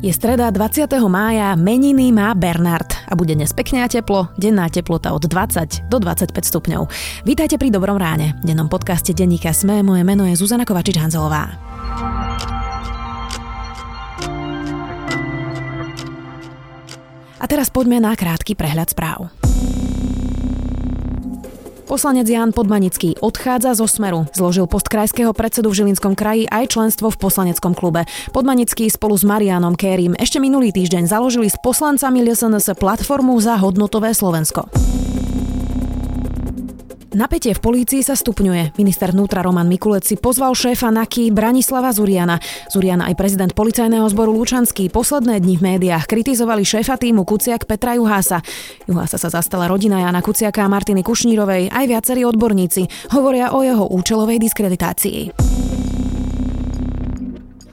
Je streda 20. mája, meniny má Bernard a bude dnes pekne a teplo, denná teplota od 20 do 25 stupňov. Vítajte pri Dobrom ráne, dennom podcaste denníka SME, moje meno je Zuzana Kovačič-Hanzelová. A teraz poďme na krátky prehľad správ. Poslanec Ján Podmanický odchádza zo Smeru. Zložil post krajského predsedu v Žilinskom kraji aj členstvo v poslaneckom klube. Podmanický spolu s Mariánom Kérim ešte minulý týždeň založili s poslancami LSNS platformu za hodnotové Slovensko. Napätie v polícii sa stupňuje. Minister vnútra Roman Mikulec si pozval šéfa NAKY Branislava Zuriana. Zurian aj prezident policajného zboru Lučanský posledné dni v médiách kritizovali šéfa týmu Kuciak Petra Juhása. Juhása sa zastala rodina Jana Kuciaka a Martiny Kušnírovej, aj viacerí odborníci hovoria o jeho účelovej diskreditácii.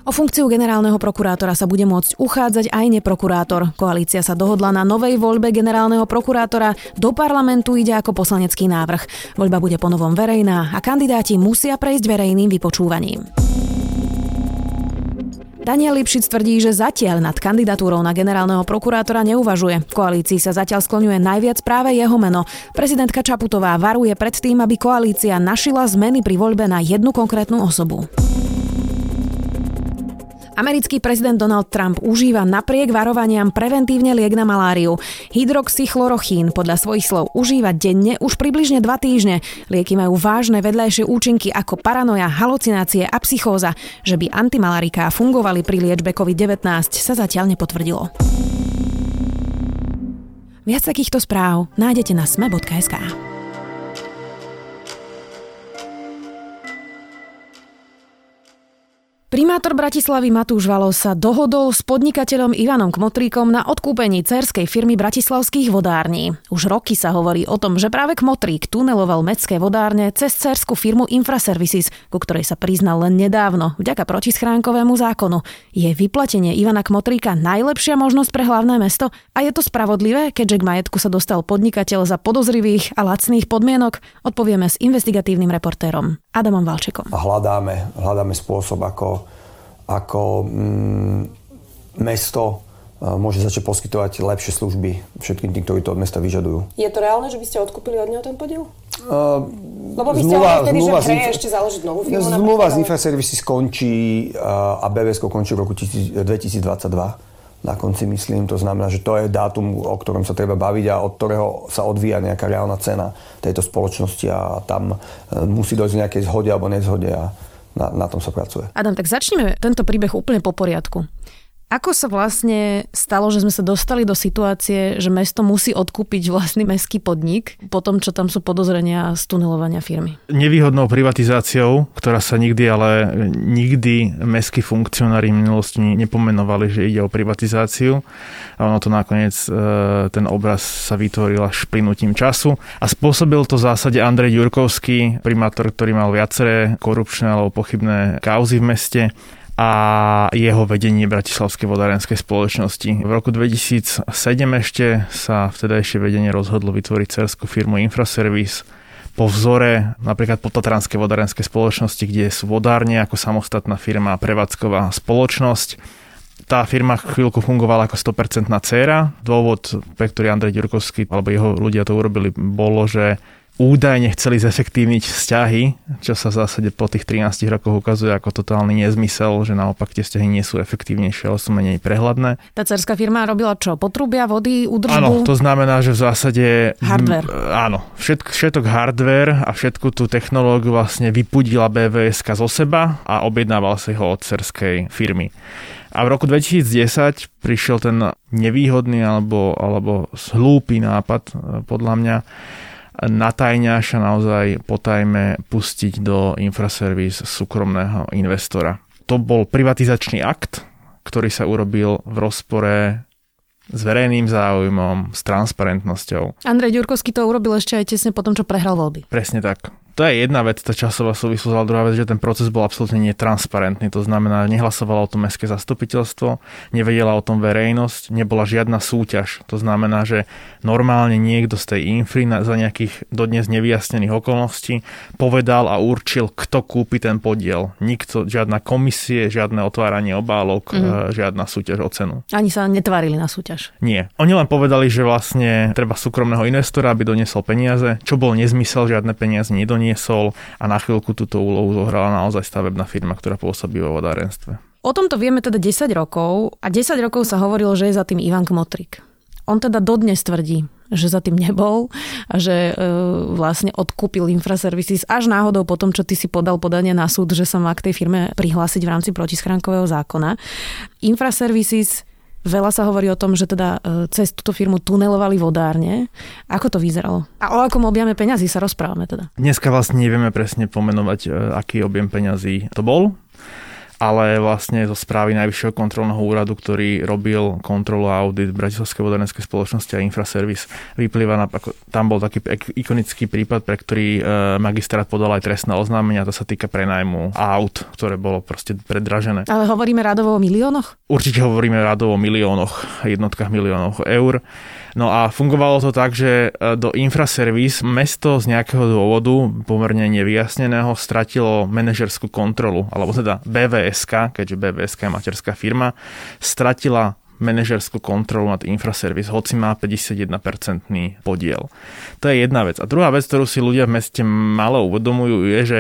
O funkciu generálneho prokurátora sa bude môcť uchádzať aj neprokurátor. Koalícia sa dohodla na novej voľbe generálneho prokurátora. Do parlamentu ide ako poslanecký návrh. Voľba bude ponovom verejná a kandidáti musia prejsť verejným vypočúvaním. Daniel Lipšic tvrdí, že zatiaľ nad kandidatúrou na generálneho prokurátora neuvažuje. V koalícii sa zatiaľ skloňuje najviac práve jeho meno. Prezidentka Čaputová varuje pred tým, aby koalícia našila zmeny pri voľbe na jednu konkrétnu osobu. Americký prezident Donald Trump užíva napriek varovaniam preventívne liek na maláriu. Hydroxychlorochín podľa svojich slov užíva denne už približne 2 týždne. Lieky majú vážne vedľajšie účinky ako paranoja, halucinácie a psychóza. Že by antimalariká fungovali pri liečbe COVID-19 sa zatiaľ nepotvrdilo. Viac takýchto správ nájdete na sme.sk. Primátor Bratislavy Matúš Vallo sa dohodol s podnikateľom Ivanom Kmotríkom na odkúpení dcérskej firmy Bratislavských vodární. Už roky sa hovorí o tom, že práve Kmotrík tuneloval mestské vodárne cez dcérsku firmu Infraservices, ku ktorej sa priznal len nedávno vďaka protischránkovému zákonu. Je vyplatenie Ivana Kmotríka najlepšia možnosť pre hlavné mesto? A je to spravodlivé, keďže k majetku sa dostal podnikateľ za podozrivých a lacných podmienok? Odpovieme s investigatívnym reportérom Adamom Valčekom. Hľadáme spôsob, ako mesto môže začať poskytovať lepšie služby všetkým tým, ktorí to od mesta vyžadujú. Je to reálne, že by ste odkúpili od neho ten podiel? Lebo by ste hovorili vtedy, že chce ešte založiť novú firmu. Zmluva z Infraservices skončí a BVS končí v roku 2022. Na konci myslím, to znamená, že to je dátum, o ktorom sa treba baviť a od ktorého sa odvíja nejaká reálna cena tejto spoločnosti a tam musí dojsť v nejakej zhode alebo nezhode a na tom sa pracuje. Adam, tak začneme tento príbeh úplne po poriadku. Ako sa vlastne stalo, že sme sa dostali do situácie, že mesto musí odkúpiť vlastný mestský podnik po tom, čo tam sú podozrenia z tunelovania firmy? Nevýhodnou privatizáciou, ktorá sa nikdy mestskí funkcionári v minulosti nepomenovali, že ide o privatizáciu. A ono to nakoniec, ten obraz sa vytvoril až plynutím času. A spôsobil to v zásade Andrej Jurkovský, primátor, ktorý mal viaceré korupčné alebo pochybné kauzy v meste, a jeho vedenie Bratislavskej vodárenskej spoločnosti. V roku 2007 ešte sa vtedajšie vedenie rozhodlo vytvoriť dcerskú firmu Infraservice po vzore napríklad Podtatranskej vodárenskej spoločnosti, kde sú vodárne ako samostatná firma a prevádzková spoločnosť. Tá firma chvíľku fungovala ako 100% dcéra. Dôvod, pre ktorý Andrej Ďurkovský alebo jeho ľudia to urobili, bolo, že údajne chceli zefektívniť vzťahy, čo sa v zásade po tých 13 rokoch ukazuje ako totálny nezmysel, že naopak tie vzťahy nie sú efektívnejšie, ale sú menej prehľadné. Tá dcerská firma robila čo? Potrubia, vody, údržbu? Áno, to znamená, že v zásade... Hardware. Áno, všetok hardware a všetku tú technológiu vlastne vypudila BVSK zo seba a objednával sa ho od dcerskej firmy. A v roku 2010 prišiel ten nevýhodný alebo hlúpy nápad, podľa mňa, natajňaša naozaj potajme pustiť do Infraservice súkromného investora. To bol privatizačný akt, ktorý sa urobil v rozpore s verejným záujmom, s transparentnosťou. Andrej Ďurkovský to urobil ešte aj tesne po tom, čo prehral voľby. Presne tak. To je jedna vec, tá časová súvislosť, ale druhá vec, že ten proces bol absolútne netransparentný. To znamená, nehlasovalo o tom mestské zastupiteľstvo, nevedela o tom verejnosť, nebola žiadna súťaž. To znamená, že normálne niekto z tej infry za nejakých dodnes nevyjasnených okolností povedal a určil, kto kúpi ten podiel. Nikto, žiadna komisie, žiadne otváranie obálok, žiadna súťaž o cenu. Ani sa netvárili na súťaž. Nie. Oni len povedali, že vlastne treba súkromného investora, aby doniesol peniaze, čo bol nezmysel, žiadne peniaze nedoniesol. A na chvíľku túto úlohu zohrala naozaj stavebná firma, ktorá pôsobí vo vodárenstve. O tomto vieme teda 10 rokov a 10 rokov sa hovorilo, že je za tým Ivan Kmotrík. On teda dodnes tvrdí, že za tým nebol a že vlastne odkúpil Infraservices až náhodou po tom, čo ty si podal podanie na súd, že sa má k tej firme prihlásiť v rámci protischránkového zákona. Infraservices, veľa sa hovorí o tom, že teda cez túto firmu tunelovali vodárne. Ako to vyzeralo? A o akom objame peňazí sa rozprávame teda? Dneska vlastne nevieme presne pomenovať, aký objem peňazí to bol, ale vlastne zo správy Najvyššieho kontrolného úradu, ktorý robil kontrolu a audit Bratislavskej vodárneskej spoločnosti a Infraservice, vyplýva na, tam bol taký ikonický prípad, pre ktorý magistrát podal aj trestné oznámenia, to sa týka prenajmu aut, ktoré bolo proste predražené. Ale hovoríme radovo o miliónoch? Určite hovoríme radovo o miliónoch, jednotkách miliónov eur. No a fungovalo to tak, že do Infraservice mesto z nejakého dôvodu, pomerne nevyjasneného, stratilo manažerskú kontrolu, alebo teda BVSK, keďže BVSK je materská firma, stratila manažerskú kontrolu nad Infraservice, hoci má 51% podiel. To je jedna vec. A druhá vec, ktorú si ľudia v meste málo uvedomujú, je, že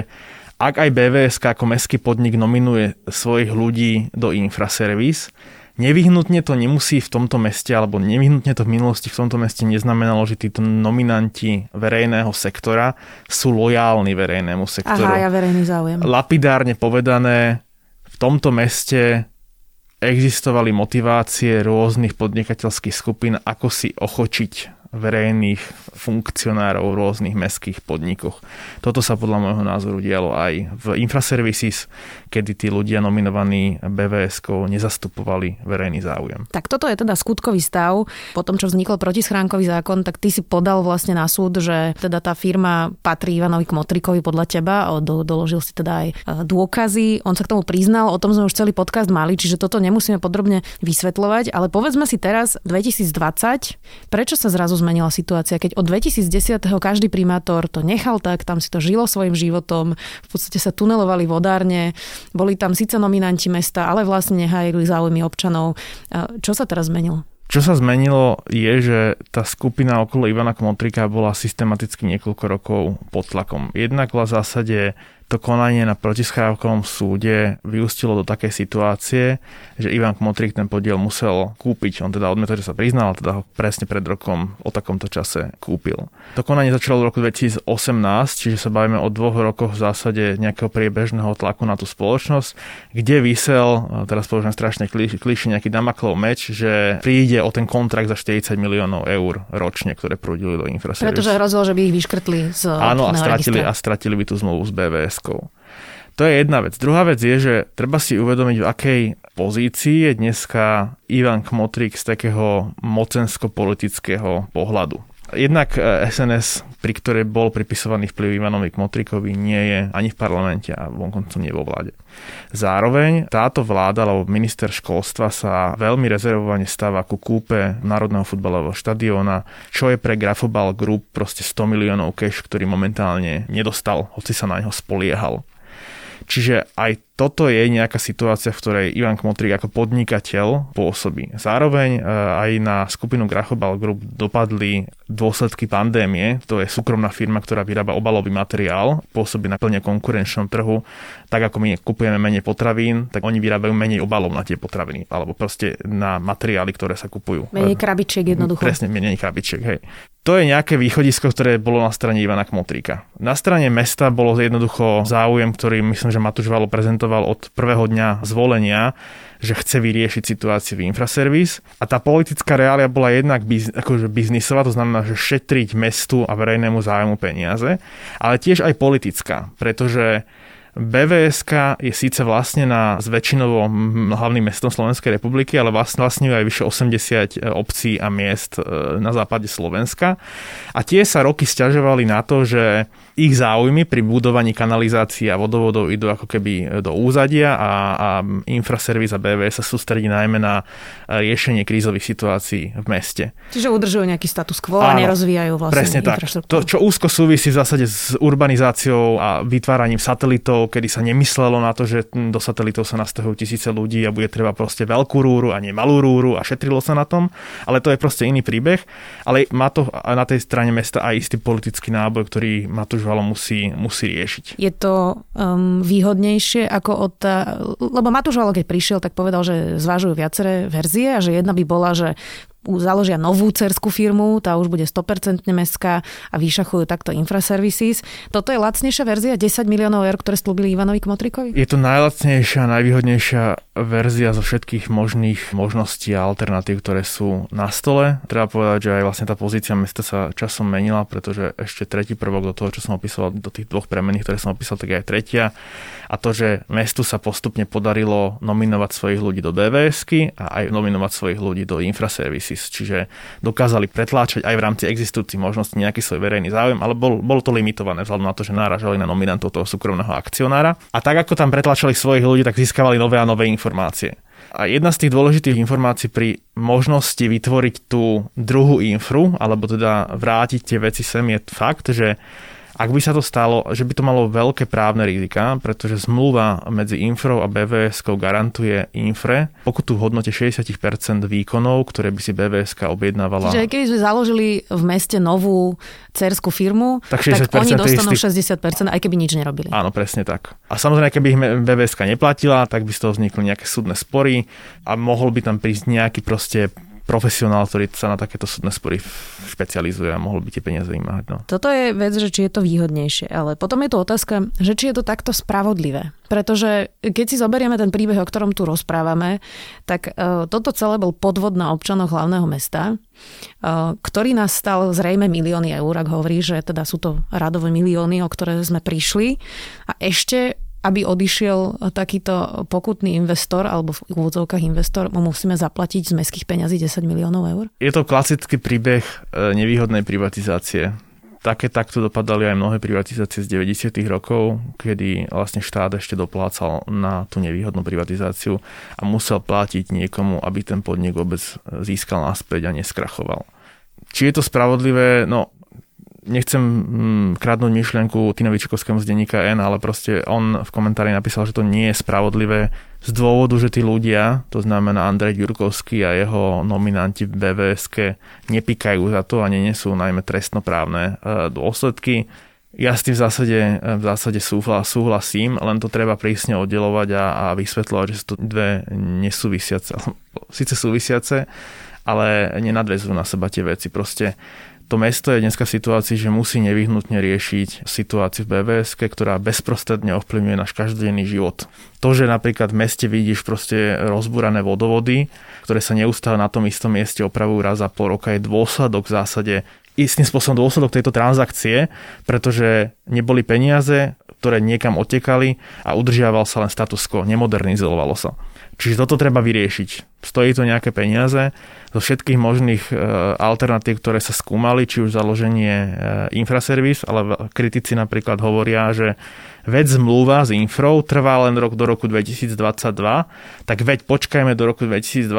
ak aj BVSK ako mestský podnik nominuje svojich ľudí do Infraservice, nevyhnutne to nemusí v tomto meste, alebo nevyhnutne to v minulosti v tomto meste neznamenalo, že títo nominanti verejného sektora sú lojálni verejnému sektoru. Aha, ja verejný záujem. Lapidárne povedané, v tomto meste existovali motivácie rôznych podnikateľských skupín, ako si ochočiť verejných funkcionárov v rôznych mestských podnikoch. Toto sa podľa môjho názoru dialo aj v Infraservices, kedy tí ľudia nominovaní BVS-kou nezastupovali verejný záujem. Tak toto je teda skutkový stav. Po tom, čo vznikol protischránkový zákon, tak ty si podal vlastne na súd, že teda tá firma patrí Ivanovi Kmotríkovi podľa teba. Doložil si teda aj dôkazy. On sa k tomu priznal. O tom sme už celý podcast mali, čiže toto nemusíme podrobne vysvetľovať. Ale povedzme si teraz 2020, prečo sa zrazu zmenila situácia, keď od 2010. každý primátor to nechal tak, tam si to žilo svojim životom, v podstate sa tunelovali vodárne, boli tam síce nominanti mesta, ale vlastne nehájili záujmy občanov. Čo sa teraz zmenilo? Čo sa zmenilo je, že tá skupina okolo Ivana Kmotríka bola systematicky niekoľko rokov pod tlakom. Jednak v zásade to konanie na protischránkovom súde vyústilo do takej situácie, že Ivan Kmotrík ten podiel musel kúpiť. On teda odmietol, že sa priznal, teda ho presne pred rokom o takomto čase kúpil. To konanie začalo v roku 2018, čiže sa bavíme o 2 rokoch v zásade nejakého priebežného tlaku na tú spoločnosť, kde visel, teraz použijem strašne klišé, nejaký Damoklov meč, že príde o ten kontrakt za 40 miliónov eur ročne, ktoré prúdili do Infraservice. Pretože hrozilo, že by ich vyškrtli z obchodného registra. Áno, a stratili by tú zmluvu s BVS-kou. To je jedna vec. Druhá vec je, že treba si uvedomiť, v akej pozícii je dneska Ivan Kmotrík z takého mocensko-politického pohľadu. Jednak SNS, pri ktorej bol pripisovaný vplyv Ivanovi Kmotríkovi, nie je ani v parlamente a vonkoncom nie vo vláde. Zároveň táto vláda, alebo minister školstva sa veľmi rezervovane stáva ku kúpe Národného futbalového štadióna, čo je pre Grafobal Group proste 100 miliónov cash, ktorý momentálne nedostal, hoci sa na neho spoliehal. Čiže aj toto je nejaká situácia, v ktorej Ivan Kmotrík ako podnikateľ pôsobí. Zároveň aj na skupinu Grafobal Group dopadli dôsledky pandémie. To je súkromná firma, ktorá vyrába obalový materiál, pôsobí na plne konkurenčnom trhu. Tak ako my kupujeme menej potravín, tak oni vyrábajú menej obalov na tie potraviny, alebo proste na materiály, ktoré sa kupujú. Menej krabičiek jednoducho. Presne, menej krabičiek, hej. To je nejaké východisko, ktoré bolo na strane Ivana Kmotríka. Na strane mesta bolo jednoducho záujem, ktorý myslím, že Matúš Vallo prezentoval od prvého dňa zvolenia, že chce vyriešiť situáciu v Infraservice. A tá politická reália bola jednak akože biznisová, to znamená, že šetriť mestu a verejnému záujmu peniaze, ale tiež aj politická, pretože BVSK je síce vlastnená s väčšinovo hlavným mestom Slovenskej republiky, ale vlastňujú aj vyše 80 obcí a miest na západe Slovenska. A tie sa roky sťažovali na to, že ich záujmy pri budovaní kanalizácií a vodovodov idú ako keby do úzadia a Infraservice a BVS sa sústredí najmä na riešenie krízových situácií v meste. Čiže udržujú nejaký status quo a nerozvíjajú vlastne infraštruktúru. To, čo úzko súvisí v zásade s urbanizáciou a vytváraním satelitov, kedy sa nemyslelo na to, že do satelitov sa nastahujú tisíce ľudí a bude treba proste veľkú rúru a nie malú rúru a šetrilo sa na tom, ale to je proste iný príbeh. Ale má to na tej strane mesta aj istý politický náboj, ktorý Matúš Vallo musí riešiť. Je to výhodnejšie ako lebo Matúš Vallo, keď prišiel, tak povedal, že zvážujú viaceré verzie a že jedna by bola, že založia novú dcérskú firmu, tá už bude 100% mestská a vyšachujú takto Infraservices. Toto je lacnejšia verzia, 10 miliónov eur, ktoré slúbili Ivanovi Kmotríkovi? Je to najlacnejšia, najvýhodnejšia verzia zo všetkých možných možností a alternatív, ktoré sú na stole. Treba povedať, že aj vlastne tá pozícia mesta sa časom menila, pretože ešte tretí prvok do toho, čo som opísal, do tých dvoch premenných, ktoré som opísal, tak aj tretia. A to, že mestu sa postupne podarilo nominovať svojich ľudí do BVSky a aj nominovať svojich ľudí do Infraservices. Čiže dokázali pretláčať aj v rámci existujúcich možností nejaký svoj verejný záujem, ale bolo to limitované vzhľadom na to, že náražali na nominantov toho súkromného akcionára. A tak ako tam pretláčali svojich ľudí, tak získavali nové a nové informácie. A jedna z tých dôležitých informácií pri možnosti vytvoriť tú druhú infru, alebo teda vrátiť tie veci sem, je fakt, že ak by sa to stalo, že by to malo veľké právne rizika, pretože zmluva medzi Infrou a BVS-kou garantuje Infre pokutu v hodnote 60% výkonov, ktoré by si BVS-ka objednávala. Čiže keby sme založili v meste novú dcérskú firmu, tak oni dostanú 60%, aj keby nič nerobili. Áno, presne tak. A samozrejme, keby ich BVS-ka neplatila, tak by z toho vznikli nejaké súdne spory a mohol by tam prísť nejaký proste profesionál, ktorý sa na takéto súdne spory špecializuje a mohol by tie peniaze vymáhať. No. Toto je vec, že či je to výhodnejšie, ale potom je to otázka, že či je to takto spravodlivé. Pretože keď si zoberieme ten príbeh, o ktorom tu rozprávame, tak toto celé bol podvod na občanov hlavného mesta, ktorý nás stal zrejme milióny eur, ak hovorí, že teda sú to radové milióny, o ktoré sme prišli. A ešte aby odišiel takýto pokutný investor, alebo v úvodzovkách investor, musíme zaplatiť z mestských peňazí 10 miliónov eur? Je to klasický príbeh nevýhodnej privatizácie. Takto dopadali aj mnohé privatizácie z 90. rokov, kedy vlastne štát ešte doplácal na tú nevýhodnú privatizáciu a musel platiť niekomu, aby ten podnik vôbec získal naspäť a neskrachoval. Či je to spravodlivé? No, nechcem kradnúť myšlienku Tinovičkovskému z denníka N, ale proste on v komentári napísal, že to nie je spravodlivé z dôvodu, že tí ľudia, to znamená Andrej Ďurkovský a jeho nominanti v BVSK, nepíkajú za to a nenesú najmä trestnoprávne dôsledky. Ja s tým v zásade súhlasím, len to treba prísne oddelovať a vysvetľovať, že sú to dve nesúvisiace, síce súvisiace, ale nenadvezujú na seba tie veci. Proste to mesto je dneska v situácii, že musí nevyhnutne riešiť situáciu v BVSK, ktorá bezprostredne ovplyvňuje náš každodenný život. To, že napríklad v meste vidíš proste rozbúrané vodovody, ktoré sa neustále na tom istom mieste opravujú raz za pol roka, je dôsledok v zásade, istým spôsobom dôsledok tejto transakcie, pretože neboli peniaze, ktoré niekam odtekali a udržiaval sa len status quo, nemodernizovalo sa. Čiže toto treba vyriešiť. Stojí to nejaké peniaze. Zo všetkých možných alternatív, ktoré sa skúmali, či už založenie Infraservice, ale kritici napríklad hovoria, že veď zmluva s Infrou trvá len rok do roku 2022, tak veď počkajme do roku 2022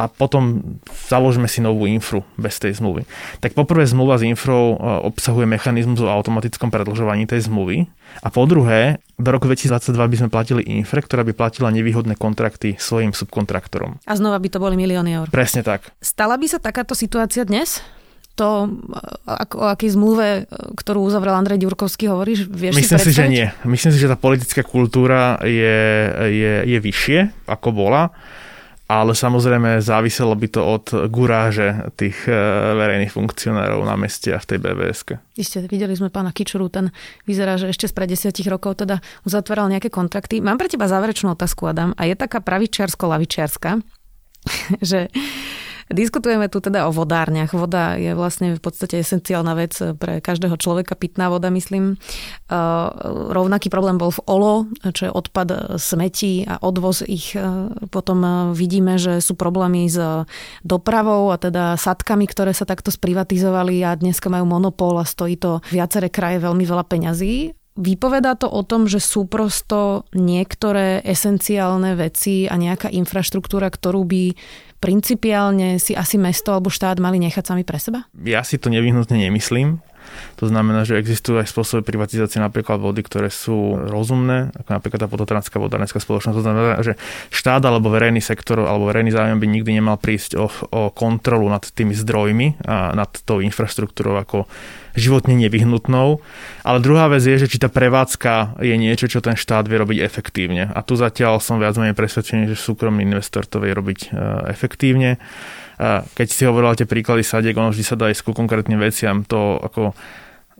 a potom založme si novú Infru bez tej zmluvy. Tak poprvé zmluva s Infrou obsahuje mechanizmus o automatickom predĺžovaní tej zmluvy a po druhé, do roku 2022 by sme platili Infre, ktorá by platila nevýhodné kontrakty svojim subkontraktorom. A znova by to boli milióny eur. Presne tak. Stala by sa takáto situácia dnes? To, o akej zmluve, ktorú uzavrel Andrej Ďurkovský, hovoríš? Vieš si predstaviť? Myslím si, že nie. Myslím si, že tá politická kultúra je vyššie, ako bola. Ale samozrejme záviselo by to od guráže tých verejných funkcionárov na meste a v tej BVS-ke. Isté, videli sme pána Kičuru, ten vyzerá, že ešte spred 10 rokov teda uzatváral nejaké kontrakty. Mám pre teba záverečnú otázku, Adam, a je taká pravičiarsko-lavičiarska, že Diskutujeme tu teda o vodárniach. Voda je vlastne v podstate esenciálna vec pre každého človeka, pitná voda, myslím. Rovnaký problém bol v OLO, čo je odpad smetí a odvoz ich. Potom vidíme, že sú problémy s dopravou a teda sadkami, ktoré sa takto sprivatizovali a dneska majú monopól a stojí to viaceré kraje veľmi veľa peňazí. Vypovedá to o tom, že sú prosto niektoré esenciálne veci a nejaká infraštruktúra, ktorú by principiálne si asi mesto alebo štát mali nechať sami pre seba? Ja si to nevyhnutne nemyslím. To znamená, že existujú aj spôsoby privatizácie napríklad vody, ktoré sú rozumné, ako napríklad tá Podtatranská vodárenská spoločnosť. To znamená, že štát alebo verejný sektor alebo verejný záujem by nikdy nemal prísť o kontrolu nad tými zdrojmi a nad tou infraštruktúrou ako životne nevyhnutnou. Ale druhá vec je, že či tá prevádzka je niečo, čo ten štát vie robiť efektívne. A tu zatiaľ som viac menej presvedčený, že súkromný investor to vie robiť efektívne. Keď si hovoril tie príklady sadiek, ono vždy sa dá ísť ku konkrétnym veciam. To ako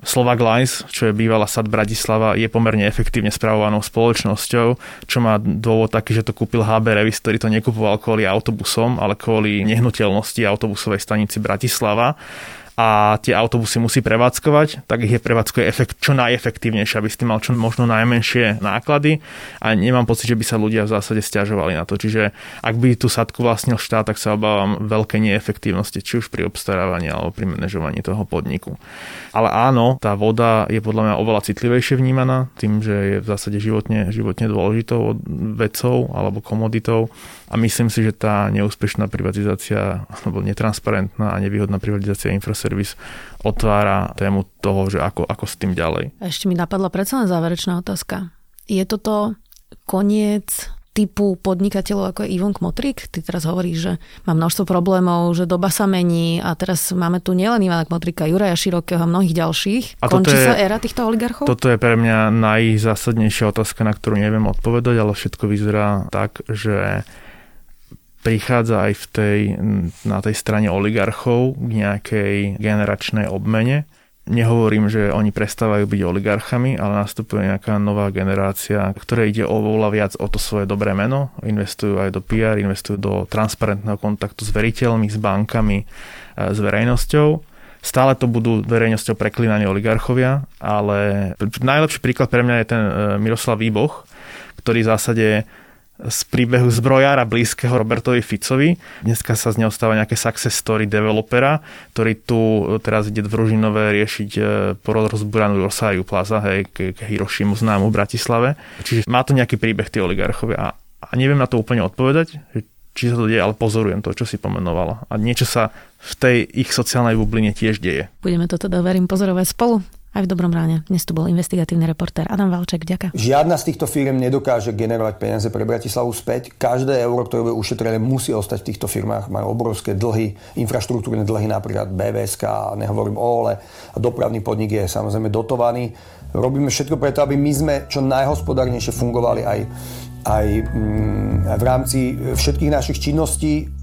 Slovak Lines, čo je bývalá SAD Bratislava, je pomerne efektívne spravovanou spoločnosťou, čo má dôvod taký, že to kúpil HB Reavis, ktorý to nekupoval kvôli autobusom, ale kvôli nehnuteľnosti autobusovej stanici Bratislava. A tie autobusy musí prevádzkovať, tak ich je prevádzkuje čo najefektívnejšie, aby s tým mal čo možno najmenšie náklady a nemám pocit, že by sa ľudia v zásade sťažovali na to. Čiže ak by tú sadku vlastnil štát, tak sa obávam veľké neefektívnosti, či už pri obstarávaní alebo pri manažovaní toho podniku. Ale áno, tá voda je podľa mňa oveľa citlivejšie vnímaná tým, že je v zásade životne dôležitou vecou alebo komoditou a myslím si, že tá neúspešná privatizácia alebo netransparentná a nevýhodná privatizácia Infraservices otvára tému toho, že ako s tým ďalej. Ešte mi napadla predsa len záverečná otázka. Je toto koniec typu podnikateľov, ako je Ivan Kmotrík? Ty teraz hovoríš, že má množstvo problémov, že doba sa mení a teraz máme tu nielen Ivana Kmotríka, Juraja Širokého a mnohých ďalších. A končí sa éra týchto oligarchov? Toto je pre mňa najzásadnejšia otázka, na ktorú neviem odpovedať, ale všetko vyzerá tak, že prichádza aj na tej strane oligarchov k nejakej generačnej obmene. Nehovorím, že oni prestávajú byť oligarchami, ale nastupuje nejaká nová generácia, ktorej ide oveľa viac o to svoje dobré meno. Investujú aj do PR, investujú do transparentného kontaktu s veriteľmi, s bankami, s verejnosťou. Stále to budú verejnosťou preklínaní oligarchovia, ale najlepší príklad pre mňa je ten Miroslav Výboch, ktorý v zásade z príbehu zbrojára blízkeho Robertovi Ficovi. Dneska sa z neho stáva nejaké success story developera, ktorý tu teraz ide v Ružinove riešiť porozbúranú Rosáriu Plaza, hej, k Hirošimu známu v Bratislave. Čiže má to nejaký príbeh tí oligarchovia a neviem na to úplne odpovedať, či sa to deje, ale pozorujem to, čo si pomenovala. A niečo sa v tej ich sociálnej bubline tiež deje. Budeme to teda, verím, pozorovať spolu. Aj v dobrom ráne. Dnes tu bol investigatívny reportér Adam Valček. Ďakujem. Žiadna z týchto firm nedokáže generovať peniaze pre Bratislavu späť. Každé euro, ktoré bude ušetrené, musí ostať v týchto firmách. Majú obrovské dlhy, infraštruktúrne dlhy, napríklad BVSK, nehovorím o OLE. Dopravný podnik je samozrejme dotovaný. Robíme všetko preto, aby my sme čo najhospodárnejšie fungovali aj v rámci všetkých našich činností.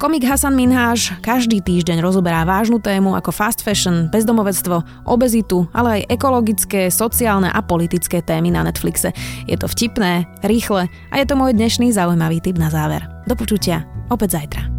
Komik Hasan Minháš každý týždeň rozoberá vážnu tému ako fast fashion, bezdomovectvo, obezitu, ale aj ekologické, sociálne a politické témy na Netflixe. Je to vtipné, rýchle a je to môj dnešný zaujímavý tip na záver. Do počutia opäť zajtra.